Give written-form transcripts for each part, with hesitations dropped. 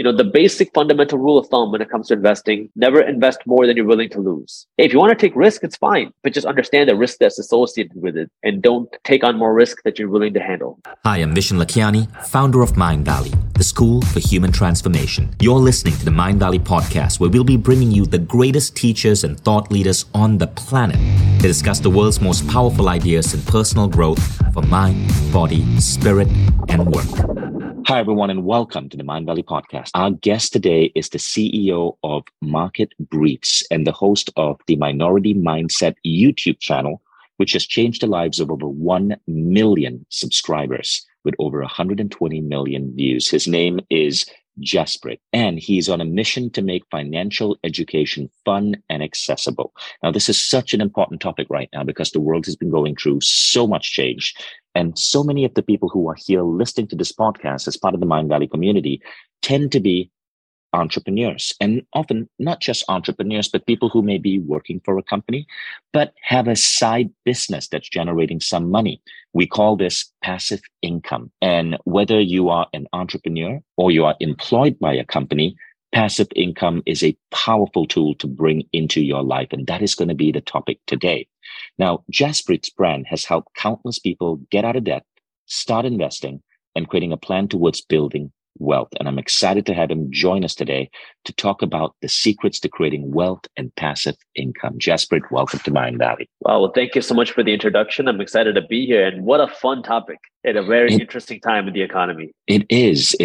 you know, the basic fundamental rule of thumb when it comes to investing, never invest more than you're willing to lose. If you want to take risk, it's fine, but just understand the risk that's associated with it and don't take on more risk that you're willing to handle. Hi, I'm Vishen Lakhiani, founder of Mindvalley, the school for human transformation. You're listening to the Mindvalley podcast, where we'll be bringing you the greatest teachers and thought leaders on the planet to discuss the world's most powerful ideas in personal growth for mind, body, spirit, and work. Hi, everyone, and welcome to the Mindvalley podcast. Our guest today is the CEO of Market Briefs and the host of the Minority Mindset YouTube channel, which has changed the lives of over 1 million subscribers with over 120 million views. His name is Jaspreet, and he's on a mission to make financial education fun and accessible. Now, this is such an important topic right now because the world has been going through so much change. And so many of the people who are here listening to this podcast as part of the Mindvalley community tend to be entrepreneurs, and often not just entrepreneurs, but people who may be working for a company, but have a side business that's generating some money. We call this passive income. And whether you are an entrepreneur or you are employed by a company, passive income is a powerful tool to bring into your life, and that is going to be the topic today. Now, Jaspreet's brand has helped countless people get out of debt, start investing, and creating a plan towards building wealth. And I'm excited to have him join us today to talk about the secrets to creating wealth and passive income. Jaspreet, welcome to Mindvalley. Wow, well, thank you so much for the introduction. I'm excited to be here, and what a fun topic at a very interesting time in the economy. It is.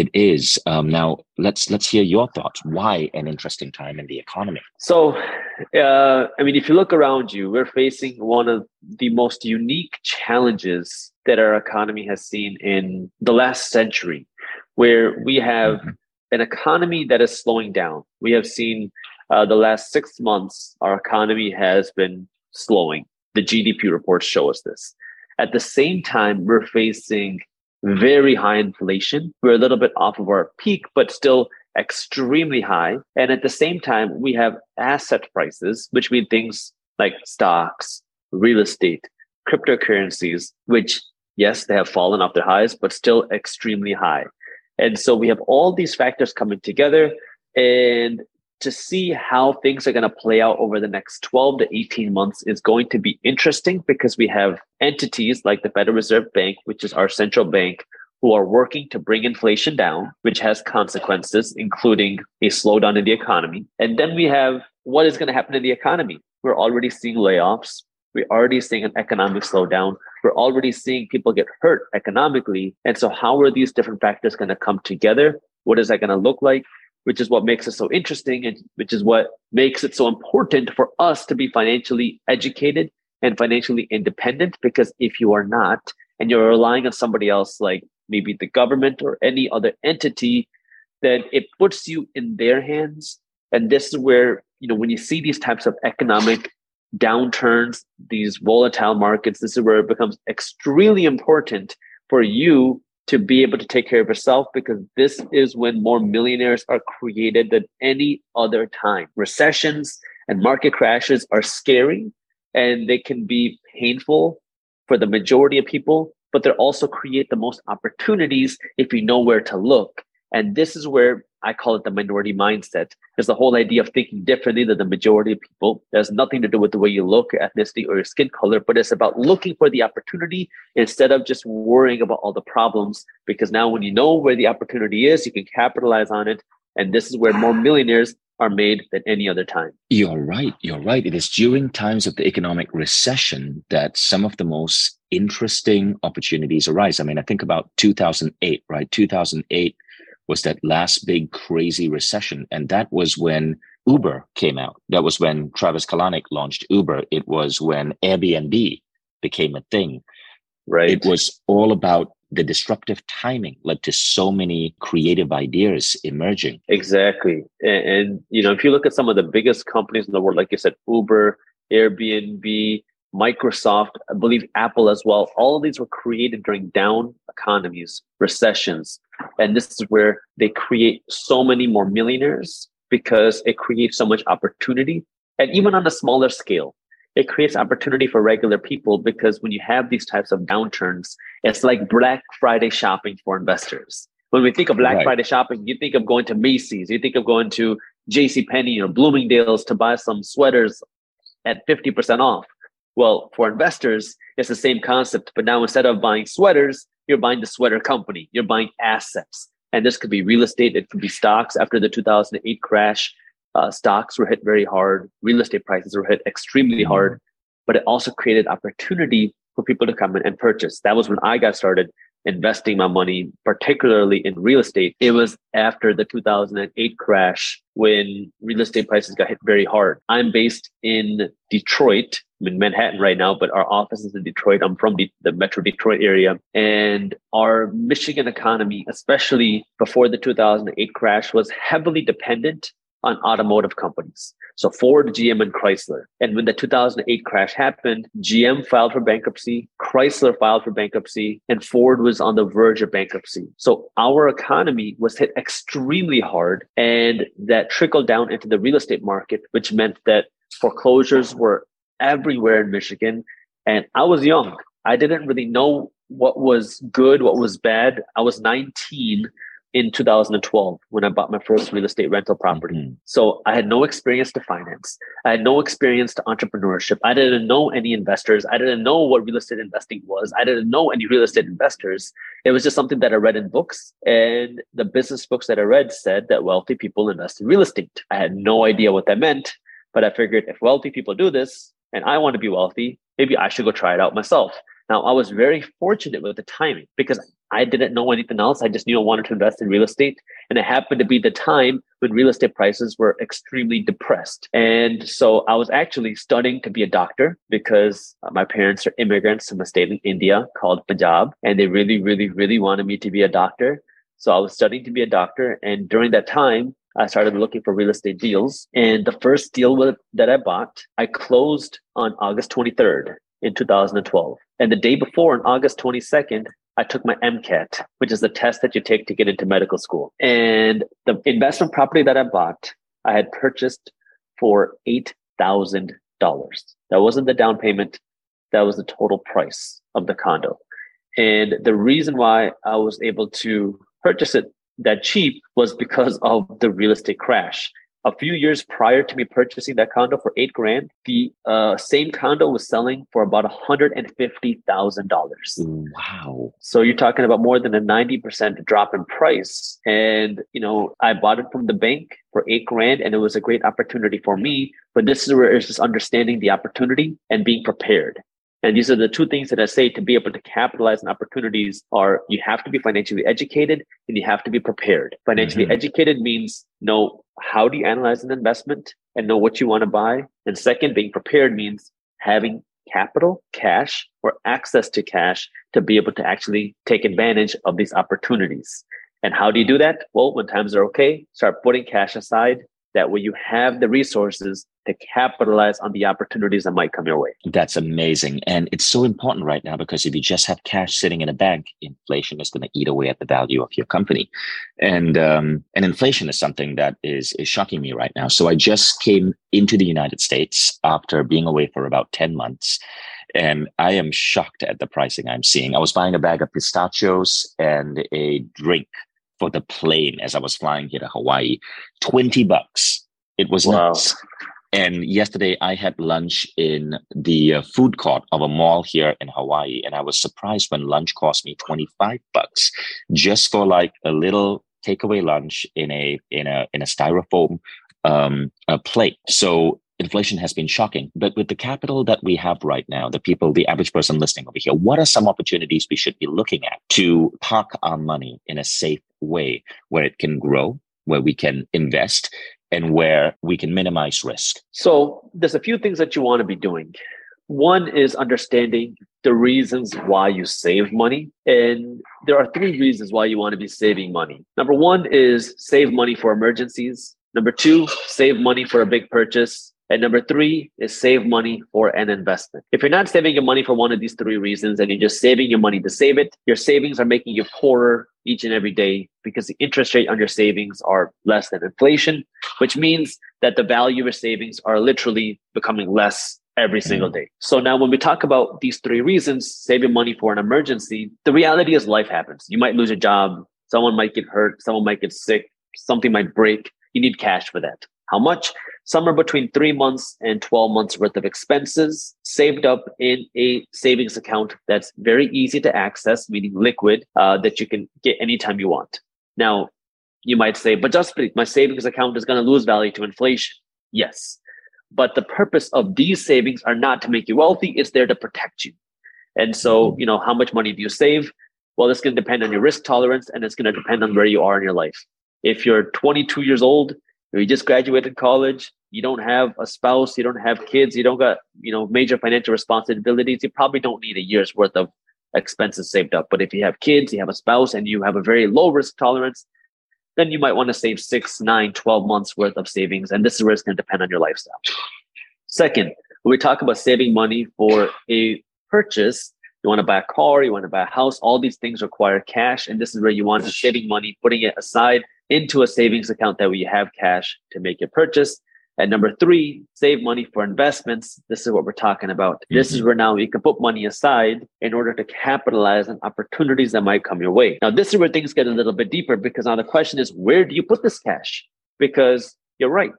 Now, let's hear your thoughts. Why an interesting time in the economy? So, if you look around you, we're facing one of the most unique challenges that our economy has seen in the last century, where we have an economy that is slowing down. We have seen the last 6 months, our economy has been slowing. The GDP reports show us this. At the same time, we're facing very high inflation. We're a little bit off of our peak, but still extremely high. And at the same time, we have asset prices, which mean things like stocks, real estate, cryptocurrencies, which, yes, they have fallen off their highs, but still extremely high. And so we have all these factors coming together, and to see how things are going to play out over the next 12 to 18 months is going to be interesting, because we have entities like the Federal Reserve Bank, which is our central bank, who are working to bring inflation down, which has consequences, including a slowdown in the economy. And then we have what is going to happen in the economy. We're already seeing layoffs. We're already seeing an economic slowdown. We're already seeing people get hurt economically. And so how are these different factors going to come together? What is that going to look like? Which is what makes it so interesting, and which is what makes it so important for us to be financially educated and financially independent. Because if you are not, and you're relying on somebody else, like maybe the government or any other entity, then it puts you in their hands. And this is where, you know, when you see these types of economic downturns, these volatile markets, this is where it becomes extremely important for you to be able to take care of yourself, because this is when more millionaires are created than any other time. Recessions and market crashes are scary, and they can be painful for the majority of people, but they also create the most opportunities if you know where to look. And this is where I call it the minority mindset. It's the whole idea of thinking differently than the majority of people. It has nothing to do with the way you look, your ethnicity, or your skin color, but it's about looking for the opportunity instead of just worrying about all the problems. Because now when you know where the opportunity is, you can capitalize on it. And this is where more millionaires are made than any other time. You're right. It is during times of the economic recession that some of the most interesting opportunities arise. I mean, I think about 2008, right? 2008 was that last big crazy recession. And that was when Uber came out. That was when Travis Kalanick launched Uber. It was when Airbnb became a thing. Right. It was all about the disruptive timing led to so many creative ideas emerging. Exactly. And you know, if you look at some of the biggest companies in the world, like you said, Uber, Airbnb, Microsoft, I believe Apple as well, all of these were created during down economies, recessions. And this is where they create so many more millionaires, because it creates so much opportunity. And even on a smaller scale, it creates opportunity for regular people, because when you have these types of downturns, it's like Black Friday shopping for investors. When we think of Black Friday shopping, you think of going to Macy's, you think of going to JCPenney or Bloomingdale's to buy some sweaters at 50% off. Well, for investors, it's the same concept, but now instead of buying sweaters, you're buying the sweater company, you're buying assets. And this could be real estate, it could be stocks. After the 2008 crash, stocks were hit very hard, real estate prices were hit extremely hard, but it also created opportunity for people to come in and purchase. That was when I got started investing my money, particularly in real estate. It was after the 2008 crash when real estate prices got hit very hard. I'm based in Detroit. I'm in Manhattan right now, but our office is in Detroit. I'm from the Metro Detroit area. And our Michigan economy, especially before the 2008 crash, was heavily dependent on automotive companies. So Ford, GM, and Chrysler. And when the 2008 crash happened, GM filed for bankruptcy, Chrysler filed for bankruptcy, and Ford was on the verge of bankruptcy. So our economy was hit extremely hard, and that trickled down into the real estate market, which meant that foreclosures were everywhere in Michigan. And I was young. I didn't really know what was good, what was bad. I was 19 in 2012, when I bought my first real estate rental property. So I had no experience to finance. I had no experience to entrepreneurship. I didn't know any investors. I didn't know what real estate investing was. I didn't know any real estate investors. It was just something that I read in books. And the business books that I read said that wealthy people invest in real estate. I had no idea what that meant, but I figured if wealthy people do this and I want to be wealthy, maybe I should go try it out myself. Now, I was very fortunate with the timing because I didn't know anything else. I just knew I wanted to invest in real estate. And it happened to be the time when real estate prices were extremely depressed. And so I was actually studying to be a doctor because my parents are immigrants from a state in India called Punjab. And they really, really, really wanted me to be a doctor. So I was studying to be a doctor. And during that time, I started looking for real estate deals. And the first deal that I bought, I closed on August 23rd. In 2012. And the day before, on August 22nd, I took my MCAT, which is the test that you take to get into medical school. And the investment property that I bought, I had purchased for $8,000. That wasn't the down payment. That was the total price of the condo. And the reason why I was able to purchase it that cheap was because of the real estate crash. A few years prior to me purchasing that condo for $8,000, the same condo was selling for about $150,000. Wow! So you're talking about more than a 90% drop in price. And you know, I bought it from the bank for $8,000, and it was a great opportunity for me. But this is where it's just understanding the opportunity and being prepared. And these are the two things that I say to be able to capitalize on opportunities are you have to be financially educated and you have to be prepared. Financially educated means know how do you analyze an investment and know what you want to buy. And second, being prepared means having capital, cash, or access to cash to be able to actually take advantage of these opportunities. And how do you do that? Well, when times are okay, start putting cash aside. That way you have the resources to capitalize on the opportunities that might come your way. That's amazing. And it's so important right now because if you just have cash sitting in a bank, inflation is going to eat away at the value of your company. And inflation is something that is shocking me right now. So I just came into the United States after being away for about 10 months. And I am shocked at the pricing I'm seeing. I was buying a bag of pistachios and a drink for the plane as I was flying here to Hawaii, $20. It was nuts. And yesterday I had lunch in the food court of a mall here in Hawaii. And I was surprised when lunch cost me $25 just for like a little takeaway lunch in a styrofoam plate. So inflation has been shocking, but with the capital that we have right now, the people, the average person listening over here, what are some opportunities we should be looking at to park our money in a safe way where it can grow, where we can invest, and where we can minimize risk? So there's a few things that you want to be doing. One is understanding the reasons why you save money. And there are three reasons why you want to be saving money. Number one is save money for emergencies. Number two, save money for a big purchase. And number three is save money for an investment. If you're not saving your money for one of these three reasons and you're just saving your money to save it, your savings are making you poorer each and every day because the interest rate on your savings are less than inflation, which means that the value of your savings are literally becoming less every single day. So now when we talk about these three reasons, saving money for an emergency, the reality is life happens. You might lose your job. Someone might get hurt. Someone might get sick. Something might break. You need cash for that. How much? Somewhere between 3 months and 12 months worth of expenses saved up in a savings account that's very easy to access, meaning liquid, that you can get anytime you want. Now, you might say, but Jaspreet, my savings account is going to lose value to inflation. Yes, but the purpose of these savings are not to make you wealthy. It's there to protect you. And so, you know, how much money do you save? Well, it's going to depend on your risk tolerance, and it's going to depend on where you are in your life. If you're 22 years old, or you just graduated college, you don't have a spouse, you don't have kids, you don't got, you know, major financial responsibilities, you probably don't need a year's worth of expenses saved up. But if you have kids, you have a spouse, and you have a very low risk tolerance, then you might want to save 6, 9, 12 months worth of savings. And this is where it's going to depend on your lifestyle. Second, when we talk about saving money for a purchase, you want to buy a car, you want to buy a house, all these things require cash. And this is where you want to saving money, putting it aside into a savings account that we have cash to make your purchase. And number three, save money for investments. This is what we're talking about. This is where now you can put money aside in order to capitalize on opportunities that might come your way. Now, this is where things get a little bit deeper, because now the question is, where do you put this cash? Because you're right.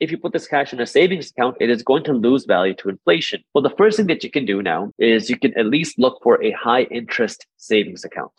If you put this cash in a savings account, it is going to lose value to inflation. Well, the first thing that you can do now is you can at least look for a high interest savings account.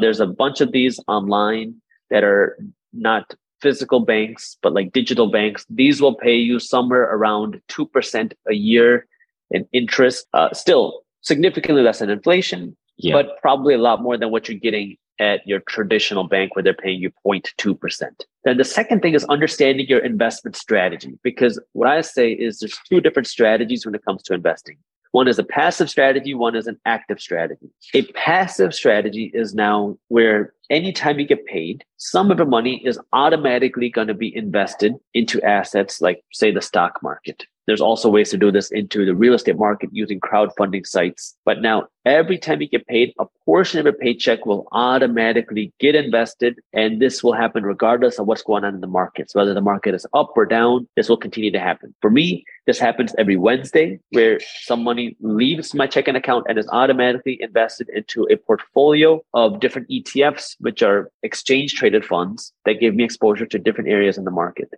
There's a bunch of these online that are not physical banks, but like digital banks. These will pay you somewhere around 2% a year in interest, still significantly less than inflation, but probably a lot more than what you're getting at your traditional bank, where they're paying you 0.2%. Then the second thing is understanding your investment strategy, because what I say is there's two different strategies when it comes to investing. One is a passive strategy, one is an active strategy. A passive strategy is now where anytime you get paid, some of the money is automatically going to be invested into assets like, say, the stock market. There's also ways to do this into the real estate market using crowdfunding sites. But now every time you get paid, a portion of your paycheck will automatically get invested. And this will happen regardless of what's going on in the markets, whether the market is up or down. This will continue to happen. For me, this happens every Wednesday, where some money leaves my checking account and is automatically invested into a portfolio of different ETFs, which are exchange traded funds that give me exposure to different areas in the market.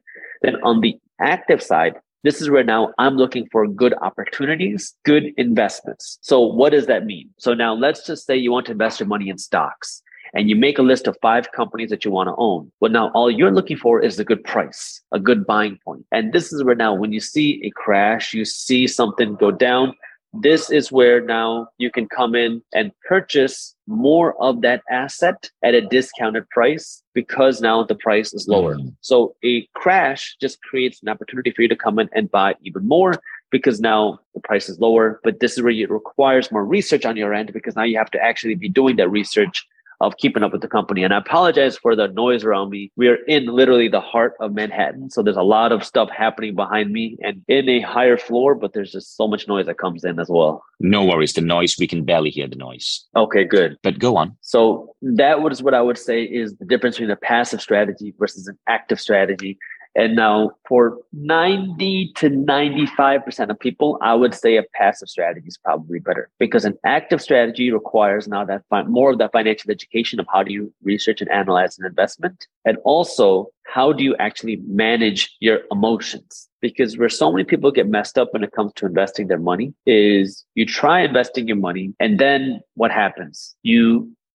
Then on the active side, this is where now I'm looking for good opportunities, good investments. So what does that mean? So now let's just say you want to invest your money in stocks, and you make a list of 5 companies that you want to own. Well, now all you're looking for is a good price, a good buying point. And this is where now when you see a crash, you see something go down, this is where now you can come in and purchase more of that asset at a discounted price, because now the price is lower. So a crash just creates an opportunity for you to come in and buy even more, because now the price is lower. But this is where it requires more research on your end, because now you have to actually be doing that research of keeping up with the company. And I apologize for the noise around me. We are in literally the heart of Manhattan. So there's a lot of stuff happening behind me and in a higher floor, but there's just so much noise that comes in as well. No worries. The noise, we can barely hear the noise. Okay, good. But go on. So that was what I would say is the difference between a passive strategy versus an active strategy. And now for 90 to 95% of people, I would say a passive strategy is probably better, because an active strategy requires now that more of that financial education of how do you research and analyze an investment, and also how do you actually manage your emotions. Because where so many people get messed up when it comes to investing their money is you try investing your money, and then what happens?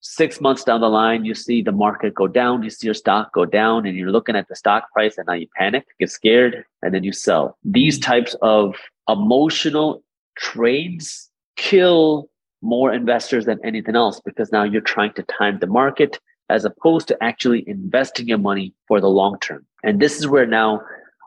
6 months down the line, you see the market go down, you see your stock go down, and you're looking at the stock price, and now you panic, get scared, and then you sell. These types of emotional trades kill more investors than anything else, because now you're trying to time the market as opposed to actually investing your money for the long term. And this is where now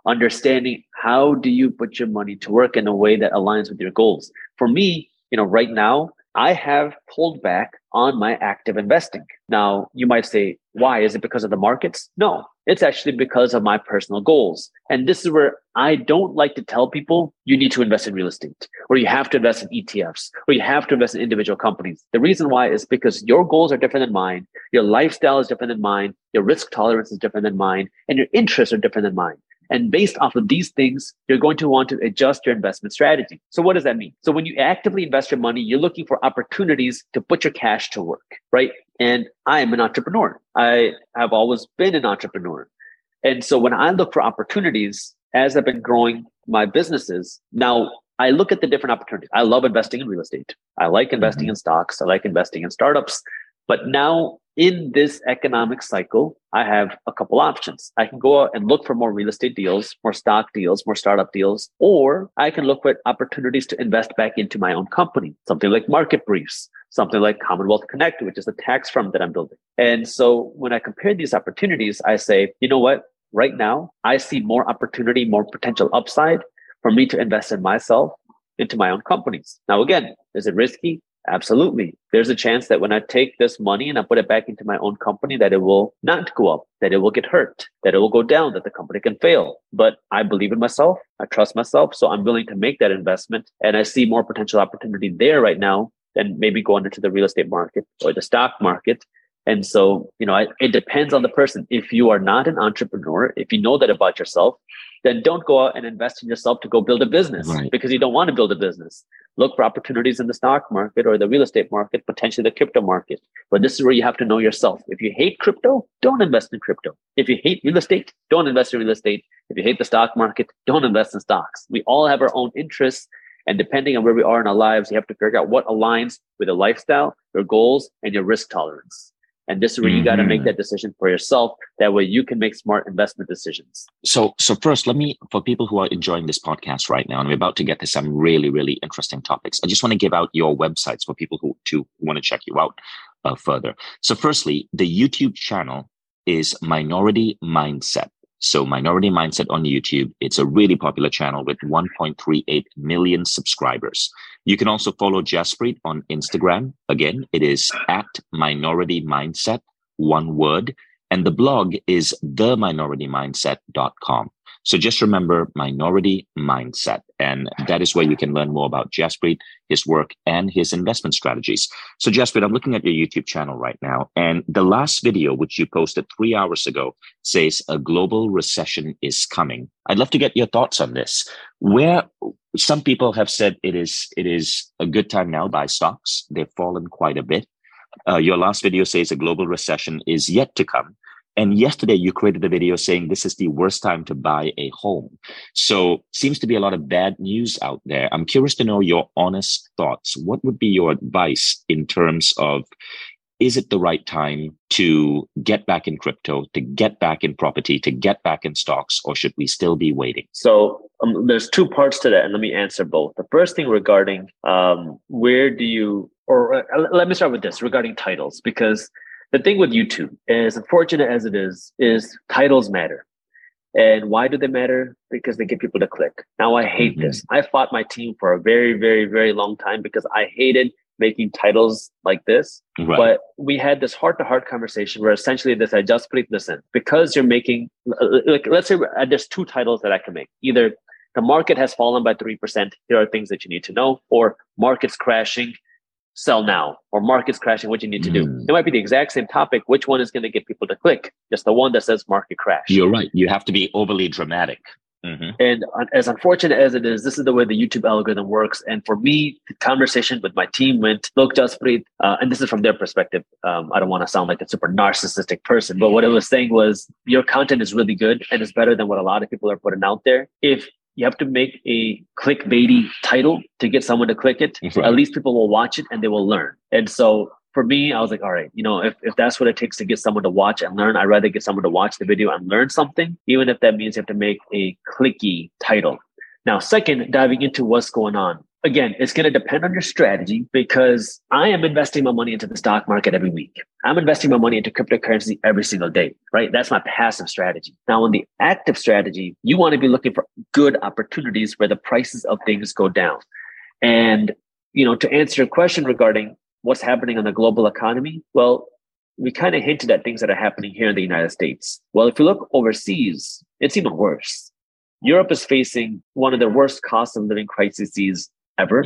understanding how do you put your money to work in a way that aligns with your goals. For me, you know, right now, I have pulled back on my active investing. Now, you might say, why? Is it because of the markets? No, it's actually because of my personal goals. And this is where I don't like to tell people you need to invest in real estate, or you have to invest in ETFs, or you have to invest in individual companies. The reason why is because your goals are different than mine. Your lifestyle is different than mine. Your risk tolerance is different than mine. And your interests are different than mine. And based off of these things, you're going to want to adjust your investment strategy. So what does that mean? So when you actively invest your money, you're looking for opportunities to put your cash to work, right? And I am an entrepreneur. I have always been an entrepreneur. And so when I look for opportunities, as I've been growing my businesses, now I look at the different opportunities. I love investing in real estate. I like investing in stocks. I like investing in startups. But now in this economic cycle, I have a couple options. I can go out and look for more real estate deals, more stock deals, more startup deals, or I can look at opportunities to invest back into my own company, something like Market Briefs, something like Commonwealth Connect, which is the tax firm that I'm building. And so when I compare these opportunities, I say, you know what? Right now, I see more opportunity, more potential upside for me to invest in myself, into my own companies. Now, again, is it risky? Absolutely. There's a chance that when I take this money and I put it back into my own company, that it will not go up, that it will get hurt, that it will go down, that the company can fail. But I believe in myself. I trust myself. So I'm willing to make that investment. And I see more potential opportunity there right now than maybe going into the real estate market or the stock market. And so, you know, it depends on the person. If you are not an entrepreneur, if you know that about yourself, then don't go out and invest in yourself to go build a business because you don't want to build a business. Look for opportunities in the stock market or the real estate market, potentially the crypto market. But this is where you have to know yourself. If you hate crypto, don't invest in crypto. If you hate real estate, don't invest in real estate. If you hate the stock market, don't invest in stocks. We all have our own interests. And depending on where we are in our lives, you have to figure out what aligns with your lifestyle, your goals, and your risk tolerance. And this is where you got to make that decision for yourself. That way you can make smart investment decisions. So first, for people who are enjoying this podcast right now, and we're about to get to some really, really interesting topics, I just want to give out your websites for people who want to check you out further. So firstly, the YouTube channel is Minority Mindset. So Minority Mindset on YouTube, it's a really popular channel with 1.38 million subscribers. You can also follow Jaspreet on Instagram. Again, it is at Minority Mindset, one word. And the blog is theminoritymindset.com. So just remember Minority Mindset. And that is where you can learn more about Jaspreet, his work, and his investment strategies. So Jaspreet, I'm looking at your YouTube channel right now. And the last video, which you posted 3 hours ago, says a global recession is coming. I'd love to get your thoughts on this. Where some people have said it is a good time now to buy stocks. They've fallen quite a bit. Your last video says a global recession is yet to come. And yesterday you created a video saying this is the worst time to buy a home. So seems to be a lot of bad news out there. I'm curious to know your honest thoughts. What would be your advice in terms of, is it the right time to get back in crypto, to get back in property, to get back in stocks, or should we still be waiting? So there's two parts to that, and let me answer both. The first thing regarding let me start with this regarding titles, because the thing with YouTube, as unfortunate as it is titles matter. And why do they matter? Because they get people to click. Now, I hate this. I fought my team for a very, very, very long time because I hated making titles like this. Right. But we had this heart-to-heart conversation where essentially this, I just put it, listen, because you're making, like, let's say there's two titles that I can make. Either the market has fallen by 3%. Here are things that you need to know, or market's crashing. Sell now, or market's crashing, what you need to do. It might be the exact same topic. Which one is going to get people to click? Just the one that says market crash. You're right. You have to be overly dramatic. And as unfortunate as it is, this is the way the YouTube algorithm works. And for me, the conversation with my team went, look, Jaspreet, and this is from their perspective. I don't want to sound like a super narcissistic person, but what it was saying was your content is really good and it's better than what a lot of people are putting out there. If you have to make a clickbaity title to get someone to click it. Right. At least people will watch it and they will learn. And so for me, I was like, all right, you know, if that's what it takes to get someone to watch and learn, I'd rather get someone to watch the video and learn something, even if that means you have to make a clicky title. Now, second, diving into what's going on. Again, it's going to depend on your strategy because I am investing my money into the stock market every week. I'm investing my money into cryptocurrency every single day, right? That's my passive strategy. Now, on the active strategy, you want to be looking for good opportunities where the prices of things go down. And, you know, to answer your question regarding what's happening on the global economy, well, we kind of hinted at things that are happening here in the United States. Well, if you look overseas, it's even worse. Europe is facing one of the worst cost of living crises ever.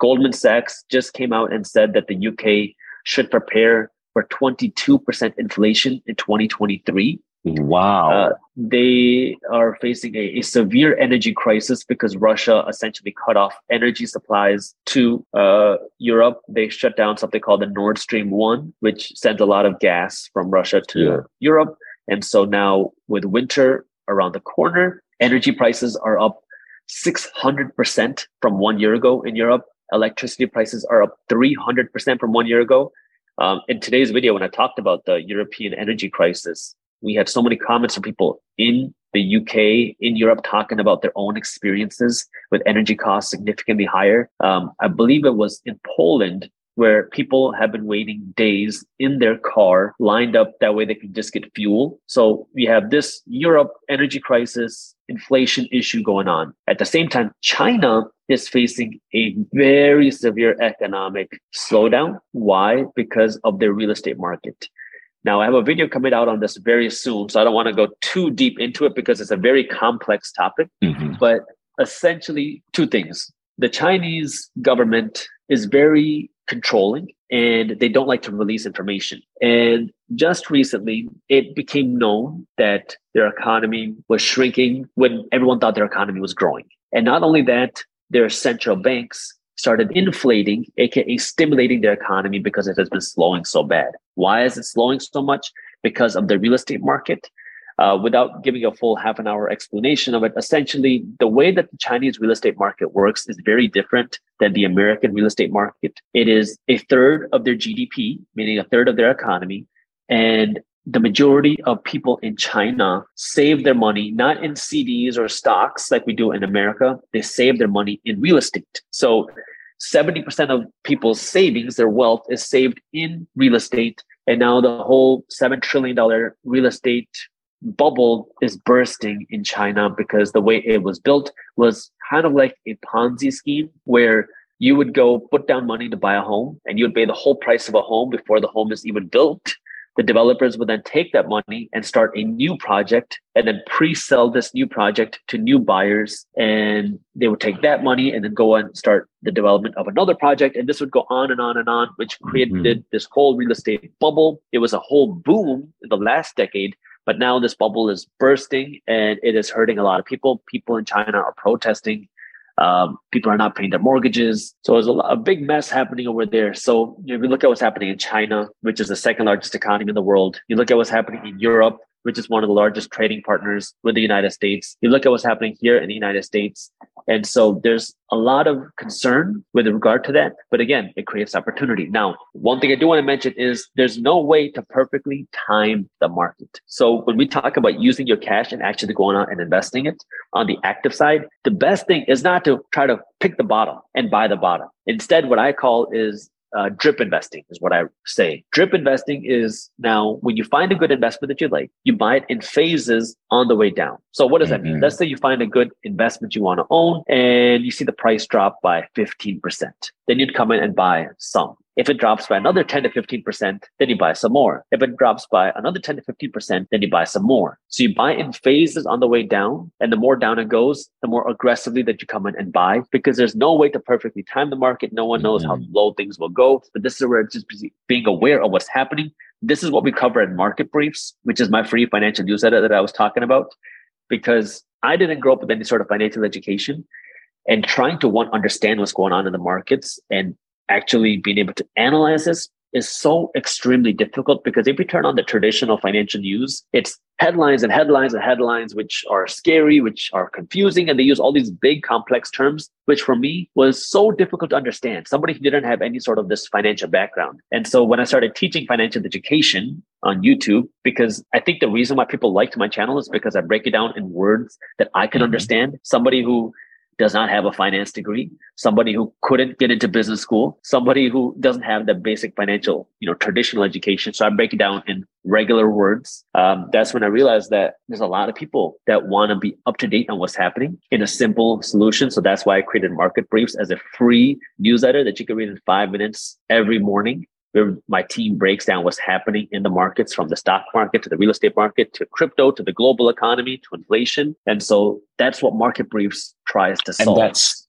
Goldman Sachs just came out and said that the UK should prepare for 22% inflation in 2023. Wow. They are facing a severe energy crisis because Russia essentially cut off energy supplies to Europe. They shut down something called the Nord Stream 1, which sends a lot of gas from Russia to Europe. And so now with winter around the corner, energy prices are up 600% from 1 year ago in Europe. Electricity prices are up 300% from 1 year ago. In today's video, when I talked about the European energy crisis, we had so many comments from people in the UK, in Europe, talking about their own experiences with energy costs significantly higher. I believe it was in Poland where people have been waiting days in their car, lined up that way they could just get fuel. So we have this Europe energy crisis, inflation issue going on. At the same time, China is facing a very severe economic slowdown. Why? Because of their real estate market. Now, I have a video coming out on this very soon, so I don't want to go too deep into it because it's a very complex topic. Mm-hmm. But essentially, two things. The Chinese government is very controlling and they don't like to release information. And just recently, it became known that their economy was shrinking when everyone thought their economy was growing. And not only that, their central banks started inflating, aka stimulating their economy because it has been slowing so bad. Why is it slowing so much? Because of the real estate market. Without giving a full half an hour explanation of it, essentially, the way that the Chinese real estate market works is very different than the American real estate market. It is a third of their GDP, meaning a third of their economy. And the majority of people in China save their money, not in CDs or stocks like we do in America. They save their money in real estate. So 70% of people's savings, their wealth, is saved in real estate. And now the whole $7 trillion real estate bubble is bursting in China because the way it was built was kind of like a Ponzi scheme where you would go put down money to buy a home and you would pay the whole price of a home before the home is even built. The developers would then take that money and start a new project and then pre-sell this new project to new buyers. And they would take that money and then go and start the development of another project. And this would go on and on and on, which created this whole real estate bubble. It was a whole boom in the last decade, but now this bubble is bursting and it is hurting a lot of people. People in China are protesting. People are not paying their mortgages. So there's a big mess happening over there. So if you look at what's happening in China, which is the second largest economy in the world, you look at what's happening in Europe, which is one of the largest trading partners with the United States. You look at what's happening here in the United States. And so there's a lot of concern with regard to that. But again, it creates opportunity. Now, one thing I do want to mention is there's no way to perfectly time the market. So when we talk about using your cash and actually going out and investing it on the active side, the best thing is not to try to pick the bottom and buy the bottom. Instead, what I call is drip investing is what I say. Drip investing is now when you find a good investment that you like, you buy it in phases on the way down. So what does that mean? Let's say you find a good investment you want to own and you see the price drop by 15%. Then you'd come in and buy some. If it drops by another 10 to 15%, then you buy some more. If it drops by another 10 to 15%, then you buy some more. So you buy in phases on the way down. And the more down it goes, the more aggressively that you come in and buy because there's no way to perfectly time the market. No one knows how low things will go. But this is where it's just being aware of what's happening. This is what we cover in Market Briefs, which is my free financial newsletter that I was talking about, because I didn't grow up with any sort of financial education and trying to understand what's going on in the markets and actually being able to analyze this is so extremely difficult because if you turn on the traditional financial news, it's headlines and headlines and headlines, which are scary, which are confusing, and they use all these big complex terms, which for me was so difficult to understand. Somebody who didn't have any sort of this financial background. And so when I started teaching financial education on YouTube, because I think the reason why people liked my channel is because I break it down in words that I can understand. Somebody who does not have a finance degree, somebody who couldn't get into business school, somebody who doesn't have the basic financial, traditional education. So I break it down in regular words. That's when I realized that there's a lot of people that want to be up to date on what's happening in a simple solution. So that's why I created Market Briefs as a free newsletter that you can read in 5 minutes every morning, where my team breaks down what's happening in the markets, from the stock market to the real estate market to crypto to the global economy to inflation. And so that's what Market Briefs tries to solve.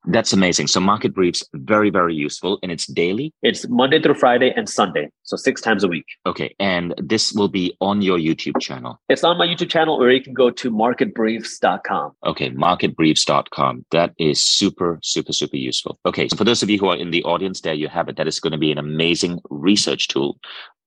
And that's amazing. So Market Briefs, very, very useful. And it's daily? It's Monday through Friday and Sunday. So 6 times a week. Okay. And this will be on your YouTube channel? It's on my YouTube channel, or you can go to marketbriefs.com. Okay. Marketbriefs.com. That is super, super, super useful. Okay. So for those of you who are in the audience, there you have it. That is going to be an amazing research tool.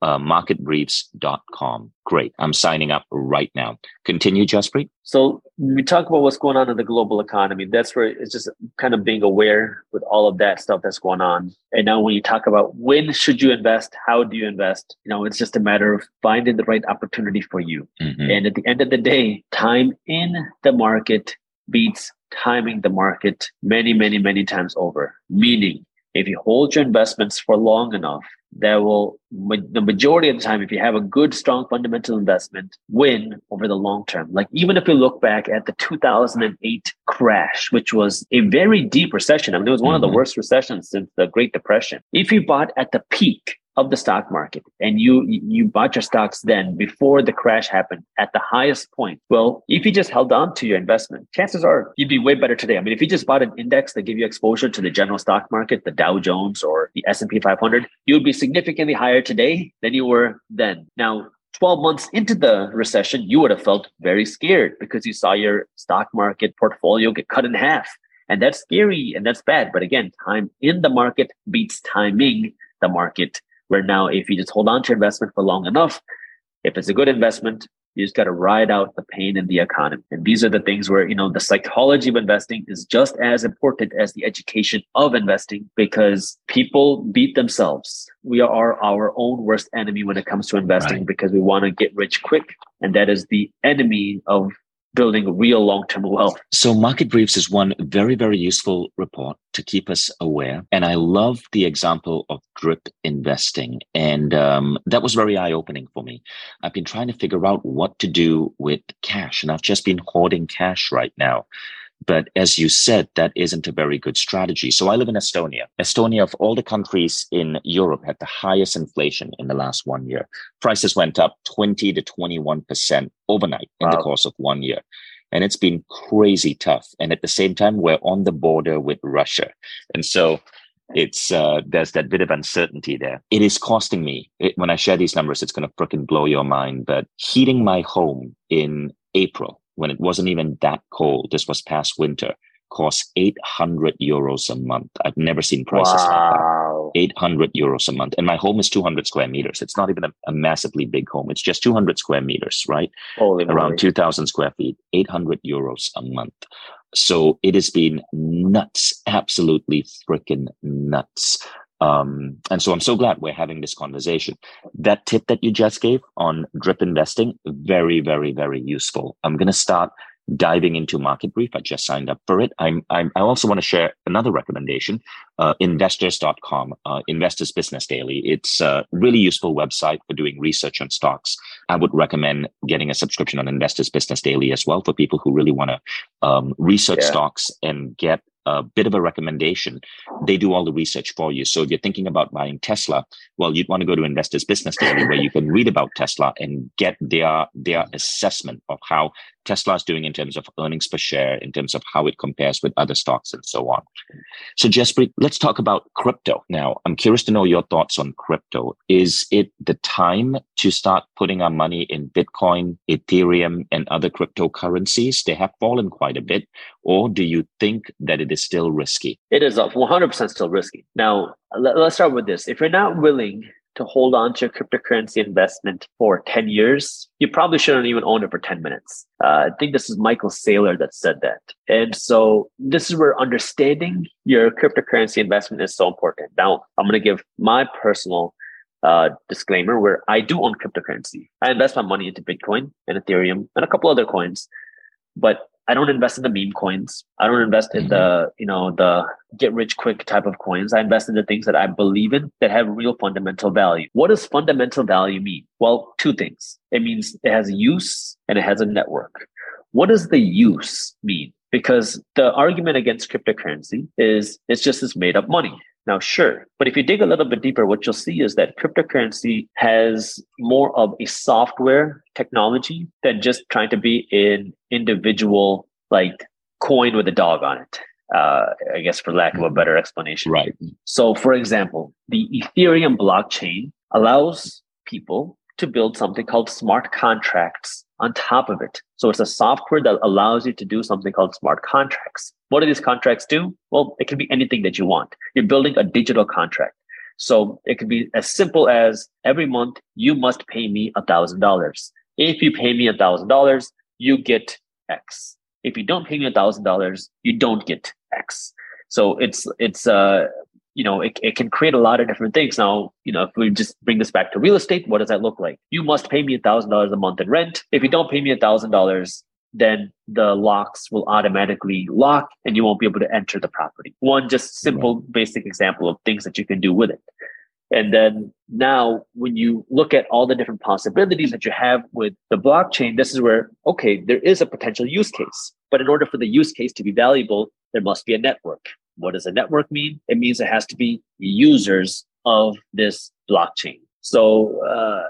Marketbriefs.com. Great. I'm signing up right now. Continue, Jaspreet. So we talk about what's going on in the global economy. That's where it's just kind of being aware with all of that stuff that's going on. And now when you talk about when should you invest, how do you invest? You know, it's just a matter of finding the right opportunity for you. Mm-hmm. And at the end of the day, time in the market beats timing the market many, many, many times over. Meaning, if you hold your investments for long enough, that will, the majority of the time, if you have a good, strong fundamental investment, win over the long term. Like even if you look back at the 2008 crash, which was a very deep recession. I mean, it was one of the worst recessions since the Great Depression. If you bought at the peak of the stock market and you bought your stocks then before the crash happened at the highest point, well, if you just held on to your investment, chances are you'd be way better today. I mean, if you just bought an index that give you exposure to the general stock market, the Dow Jones or the S&P 500, you would be significantly higher today than you were then. Now, 12 months into the recession, you would have felt very scared because you saw your stock market portfolio get cut in half. And that's scary and that's bad. But again, time in the market beats timing the market. Where now, if you just hold on to your investment for long enough, if it's a good investment, you just got to ride out the pain in the economy. And these are the things where, you know, the psychology of investing is just as important as the education of investing, because people beat themselves. We are our own worst enemy when it comes to investing, right? Because we want to get rich quick. And that is the enemy of building real long-term wealth. So Market Briefs is one very, very useful report to keep us aware. And I love the example of drip investing. And that was very eye-opening for me. I've been trying to figure out what to do with cash, and I've just been hoarding cash right now. But as you said, that isn't a very good strategy. So I live in Estonia. Estonia, of all the countries in Europe, had the highest inflation in the last 1 year. Prices went up 20 to 21% overnight in the course of 1 year. And it's been crazy tough. And at the same time, we're on the border with Russia. And so it's there's that bit of uncertainty there. It is costing me. When I share these numbers, it's going to frickin' blow your mind. But heating my home in April, when it wasn't even that cold, this was past winter, cost 800 euros a month. I've never seen prices like that. 800 euros a month. And my home is 200 square meters. It's not even a massively big home. It's just 200 square meters, right? Holy Around 2,000 square feet, 800 euros a month. So it has been nuts, absolutely freaking nuts. And so I'm so glad we're having this conversation. That tip that you just gave on drip investing, very, very, very useful. I'm going to start diving into Market Brief. I just signed up for it. I also want to share another recommendation, investors.com, Investors Business Daily. It's a really useful website for doing research on stocks. I would recommend getting a subscription on Investors Business Daily as well for people who really want to research stocks and get a bit of a recommendation. They do all the research for you. So if you're thinking about buying Tesla, well, you'd want to go to Investors Business Daily where you can read about Tesla and get their assessment of how Tesla is doing in terms of earnings per share, in terms of how it compares with other stocks and so on. So Jaspreet, let's talk about crypto. Now, I'm curious to know your thoughts on crypto. Is it the time to start putting our money in Bitcoin, Ethereum, and other cryptocurrencies? They have fallen quite a bit. Or do you think that it is still risky? It is 100% still risky. Now, let's start with this. If you're not willing to hold on to your cryptocurrency investment for 10 years, you probably shouldn't even own it for 10 minutes. I think this is Michael Saylor that said that. And so this is where understanding your cryptocurrency investment is so important. Now, I'm going to give my personal disclaimer where I do own cryptocurrency. I invest my money into Bitcoin and Ethereum and a couple other coins, but I don't invest in the meme coins. I don't invest in the, you know, the get rich quick type of coins. I invest in the things that I believe in that have real fundamental value. What does fundamental value mean? Well, two things. It means it has a use and it has a network. What does the use mean? Because the argument against cryptocurrency is it's just this made up money. Now, sure, but if you dig a little bit deeper, what you'll see is that cryptocurrency has more of a software technology than just trying to be an individual like coin with a dog on it, I guess, for lack of a better explanation. Right. So, for example, the Ethereum blockchain allows people to build something called smart contracts on top of it. So it's a software that allows you to do something called smart contracts. What do these contracts do? Well, it can be anything that you want. You're building a digital contract. So it could be as simple as every month, you must pay me $1,000. If you pay me $1,000, you get X. If you don't pay me $1,000, you don't get X. So it can create a lot of different things. Now, if we just bring this back to real estate, what does that look like? You must pay me $1,000 a month in rent. If you don't pay me $1,000, then the locks will automatically lock and you won't be able to enter the property. One just simple, basic example of things that you can do with it. And then now when you look at all the different possibilities that you have with the blockchain, this is where, okay, there is a potential use case. But in order for the use case to be valuable, there must be a network. What does a network mean? It means it has to be users of this blockchain. So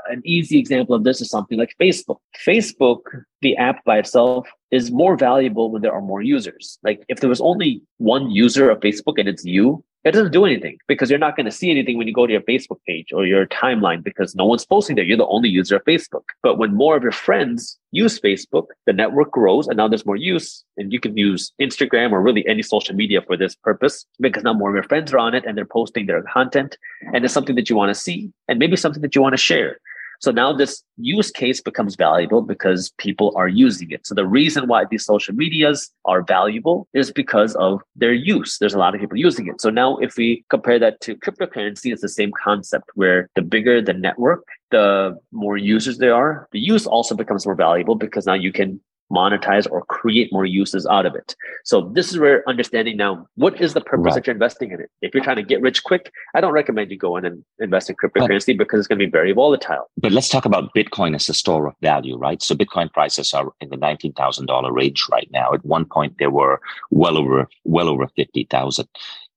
an easy example of this is something like Facebook. Facebook, the app by itself, is more valuable when there are more users. Like if there was only one user of Facebook and it's you, it doesn't do anything because you're not going to see anything when you go to your Facebook page or your timeline because no one's posting there. You're the only user of Facebook. But when more of your friends use Facebook, the network grows and now there's more use. And you can use Instagram or really any social media for this purpose because now more of your friends are on it and they're posting their content. And it's something that you want to see and maybe something that you want to share. So now this use case becomes valuable because people are using it. So the reason why these social medias are valuable is because of their use. There's a lot of people using it. So now if we compare that to cryptocurrency, it's the same concept where the bigger the network, the more users there are, the use also becomes more valuable because now you can monetize or create more uses out of it. So this is where understanding now what is the purpose that you're investing in it. If you're trying to get rich quick, I don't recommend you go in and invest in cryptocurrency because it's going to be very volatile. But let's talk about Bitcoin as a store of value, right? So Bitcoin prices are in the $19,000 range right now. At one point, they were well over 50,000.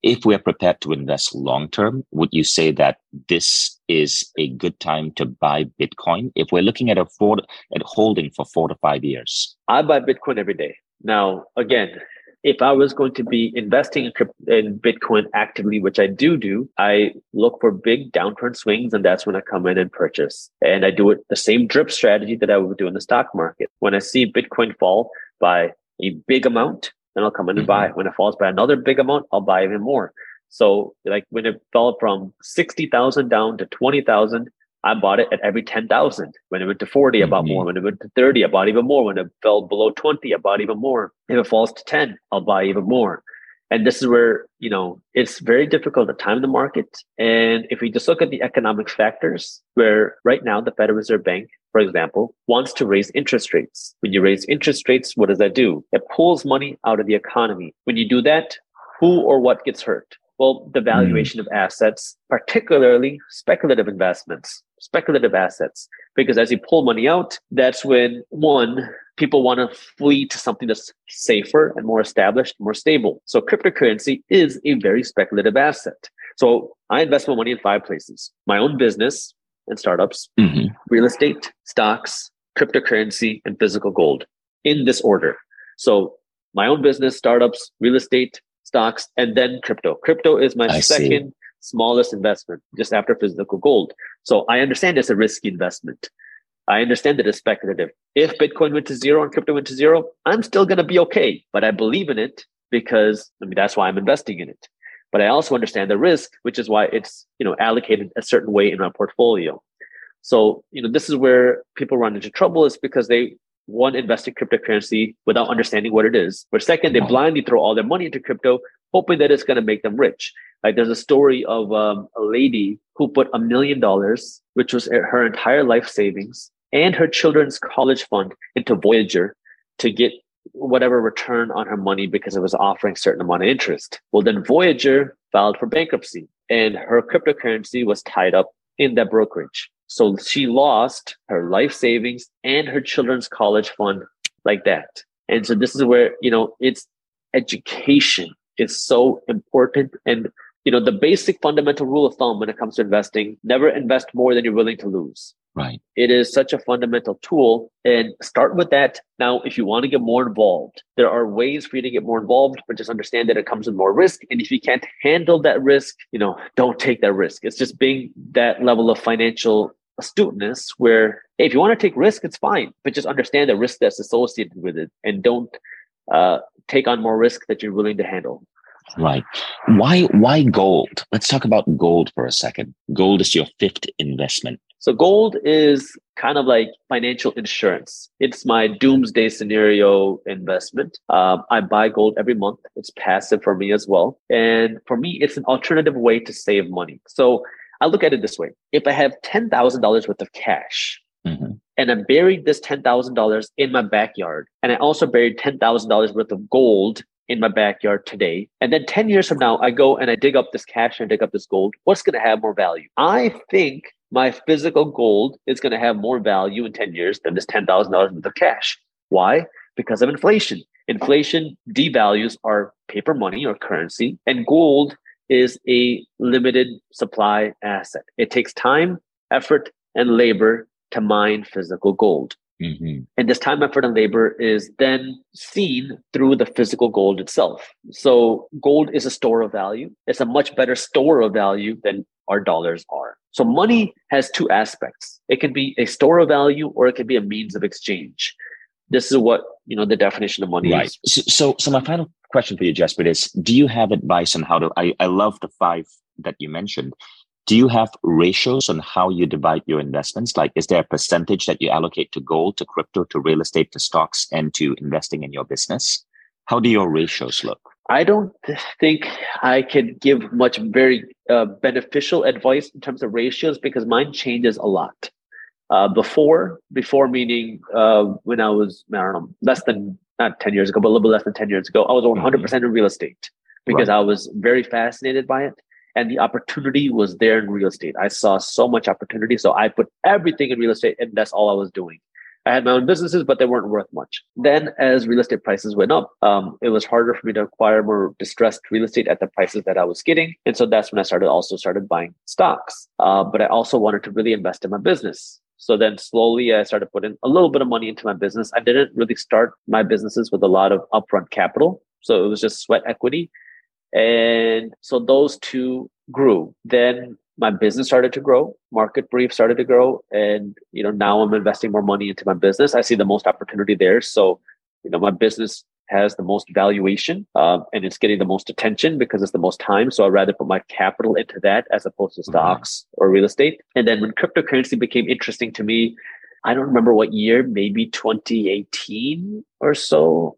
If we are prepared to invest long term, would you say that this is a good time to buy Bitcoin? If we're looking at holding for 4 to 5 years, I buy Bitcoin every day. Now, again, if I was going to be investing in Bitcoin actively, which I do, I look for big downturn swings, and that's when I come in and purchase. And I do it the same drip strategy that I would do in the stock market. When I see Bitcoin fall by a big amount, then I'll come in and buy. When it falls by another big amount, I'll buy even more. So like when it fell from 60,000 down to 20,000, I bought it at every 10,000. When it went to 40, I bought more. When it went to 30, I bought even more. When it fell below 20, I bought even more. If it falls to 10, I'll buy even more. And this is where, it's very difficult to time the market. And if we just look at the economic factors, where right now the Federal Reserve Bank, for example, wants to raise interest rates. When you raise interest rates, what does that do? It pulls money out of the economy. When you do that, who or what gets hurt? Well, the valuation of assets, particularly speculative investments, speculative assets, because as you pull money out, that's when, one, people want to flee to something that's safer and more established, more stable. So cryptocurrency is a very speculative asset. So I invest my money in 5 places: my own business and startups, real estate, stocks, cryptocurrency, and physical gold, in this order. So my own business, startups, real estate, stocks, and then crypto. Crypto is my second smallest investment, just after physical gold. So I understand it's a risky investment. I understand that it's speculative. If Bitcoin went to zero and crypto went to zero, I'm still going to be okay. But I believe in it because that's why I'm investing in it. But I also understand the risk, which is why it's allocated a certain way in my portfolio. So this is where people run into trouble, is because they, one, invest in cryptocurrency without understanding what it is. But second, they blindly throw all their money into crypto, hoping that it's going to make them rich. Like there's a story of a lady who put $1 million, which was her entire life savings and her children's college fund, into Voyager to get whatever return on her money because it was offering a certain amount of interest. Well, then Voyager filed for bankruptcy and her cryptocurrency was tied up in that brokerage. So she lost her life savings and her children's college fund like that. And so this is where, it's education is so important. And, the basic fundamental rule of thumb when it comes to investing, never invest more than you're willing to lose. Right. It is such a fundamental tool, and start with that. Now, if you want to get more involved, there are ways for you to get more involved, but just understand that it comes with more risk. And if you can't handle that risk, don't take that risk. It's just being that level of financial astuteness where, hey, if you want to take risk, it's fine, but just understand the risk that's associated with it and don't take on more risk that you're willing to handle. Right. Why gold? Let's talk about gold for a second. Gold is your fifth investment. So gold is kind of like financial insurance. It's my doomsday scenario investment. I buy gold every month. It's passive for me as well. And for me, it's an alternative way to save money. So I look at it this way. If I have $10,000 worth of cash, mm-hmm. and I buried this $10,000 in my backyard, and I also buried $10,000 worth of gold in my backyard today. And then 10 years from now, I go and I dig up this cash and dig up this gold. What's going to have more value? I think my physical gold is going to have more value in 10 years than this $10,000 worth of cash. Why? Because of inflation. Inflation devalues our paper money or currency, and gold is a limited supply asset. It takes time, effort, and labor to mine physical gold. Mm-hmm. And this time, effort, and labor is then seen through the physical gold itself. So gold is a store of value. It's a much better store of value than our dollars are. So money has two aspects. It can be a store of value, or it can be a means of exchange. This is what, the definition of money is. So my final question for you, Jaspreet, is, do you have advice on how to, I love the five that you mentioned. Do you have ratios on how you divide your investments? Like, is there a percentage that you allocate to gold, to crypto, to real estate, to stocks, and to investing in your business? How do your ratios look? I don't think I can give much very beneficial advice in terms of ratios, because mine changes a lot. Before meaning when I was, not 10 years ago, but a little bit less than 10 years ago, I was 100% in real estate because I was very fascinated by it. And the opportunity was there in real estate. I saw so much opportunity. So I put everything in real estate, and that's all I was doing. I had my own businesses, but they weren't worth much. Then as real estate prices went up, it was harder for me to acquire more distressed real estate at the prices that I was getting. And so that's when I started buying stocks. But I also wanted to really invest in my business. So then slowly I started putting a little bit of money into my business. I didn't really start my businesses with a lot of upfront capital. So it was just sweat equity. And so those two grew. Then my business started to grow. Market Briefs started to grow. And, now I'm investing more money into my business. I see the most opportunity there. So, my business has the most valuation and it's getting the most attention because it's the most time. So I'd rather put my capital into that as opposed to stocks or real estate. And then when cryptocurrency became interesting to me, I don't remember what year, maybe 2018 or so.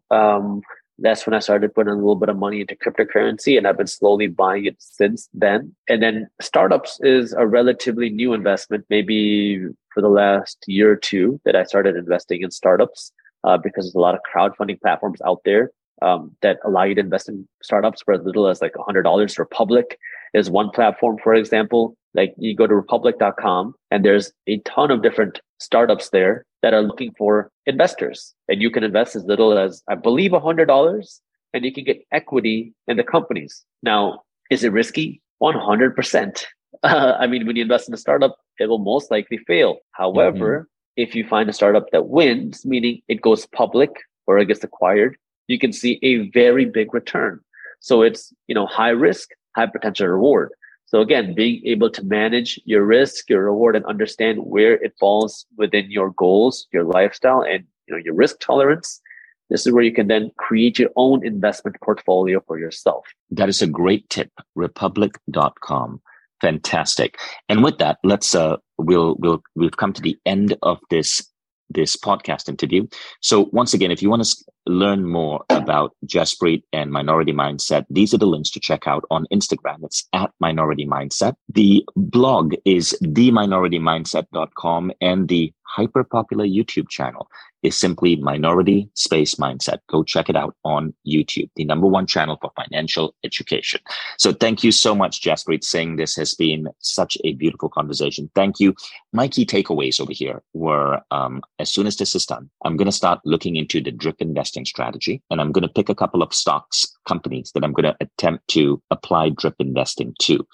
That's when I started putting a little bit of money into cryptocurrency, and I've been slowly buying it since then. And then startups is a relatively new investment, maybe for the last year or two that I started investing in startups because there's a lot of crowdfunding platforms out there that allow you to invest in startups for as little as like $100. Republic is one platform, for example. Like, you go to republic.com and there's a ton of different startups there that are looking for investors. And you can invest as little as, I believe, $100, and you can get equity in the companies. Now, is it risky? 100%. When you invest in a startup, it will most likely fail. However, if you find a startup that wins, meaning it goes public or it gets acquired, you can see a very big return. So it's, high risk, high potential reward. So again, being able to manage your risk, your reward, and understand where it falls within your goals, your lifestyle, and your risk tolerance. This is where you can then create your own investment portfolio for yourself. That is a great tip. Republic.com. Fantastic. And with that, let's we've come to the end of this podcast interview. So once again, if you want to learn more about Jaspreet and Minority Mindset, these are the links to check out on Instagram. It's @Minority Mindset. The blog is theminoritymindset.com, and the hyper popular YouTube channel is simply Minority Mindset. Go check it out on YouTube, the #1 channel for financial education. So thank you so much, Jaspreet Singh. This has been such a beautiful conversation. Thank you. My key takeaways over here were, as soon as this is done, I'm going to start looking into the drip investing strategy, and I'm going to pick a couple of companies that I'm going to attempt to apply drip investing to.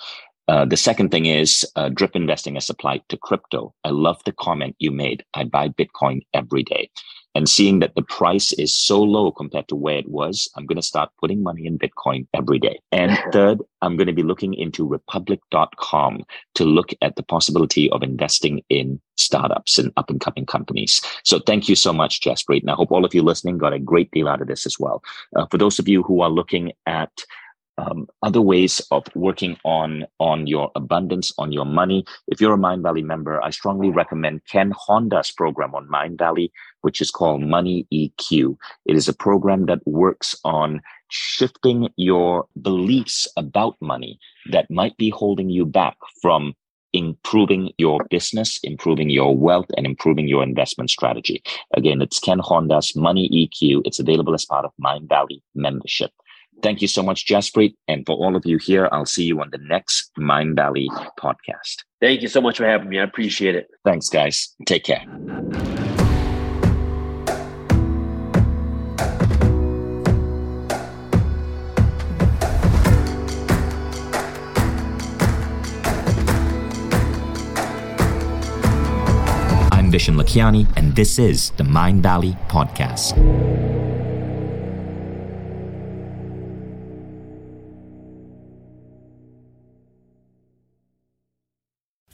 The second thing is drip investing as applied to crypto. I love the comment you made. I buy Bitcoin every day. And seeing that the price is so low compared to where it was, I'm going to start putting money in Bitcoin every day. And third, I'm going to be looking into Republic.com to look at the possibility of investing in startups and up and coming companies. So thank you so much, Jaspreet. And I hope all of you listening got a great deal out of this as well. For those of you who are looking at other ways of working on your abundance, on your money. If you're a Mindvalley member, I strongly recommend Ken Honda's program on Mindvalley, which is called Money EQ. It is a program that works on shifting your beliefs about money that might be holding you back from improving your business, improving your wealth, and improving your investment strategy. Again, it's Ken Honda's Money EQ. It's available as part of Mindvalley Membership. Thank you so much, Jaspreet. And for all of you here, I'll see you on the next Mindvalley podcast. Thank you so much for having me. I appreciate it. Thanks, guys. Take care. I'm Vishen Lakhiani, and this is the Mindvalley podcast.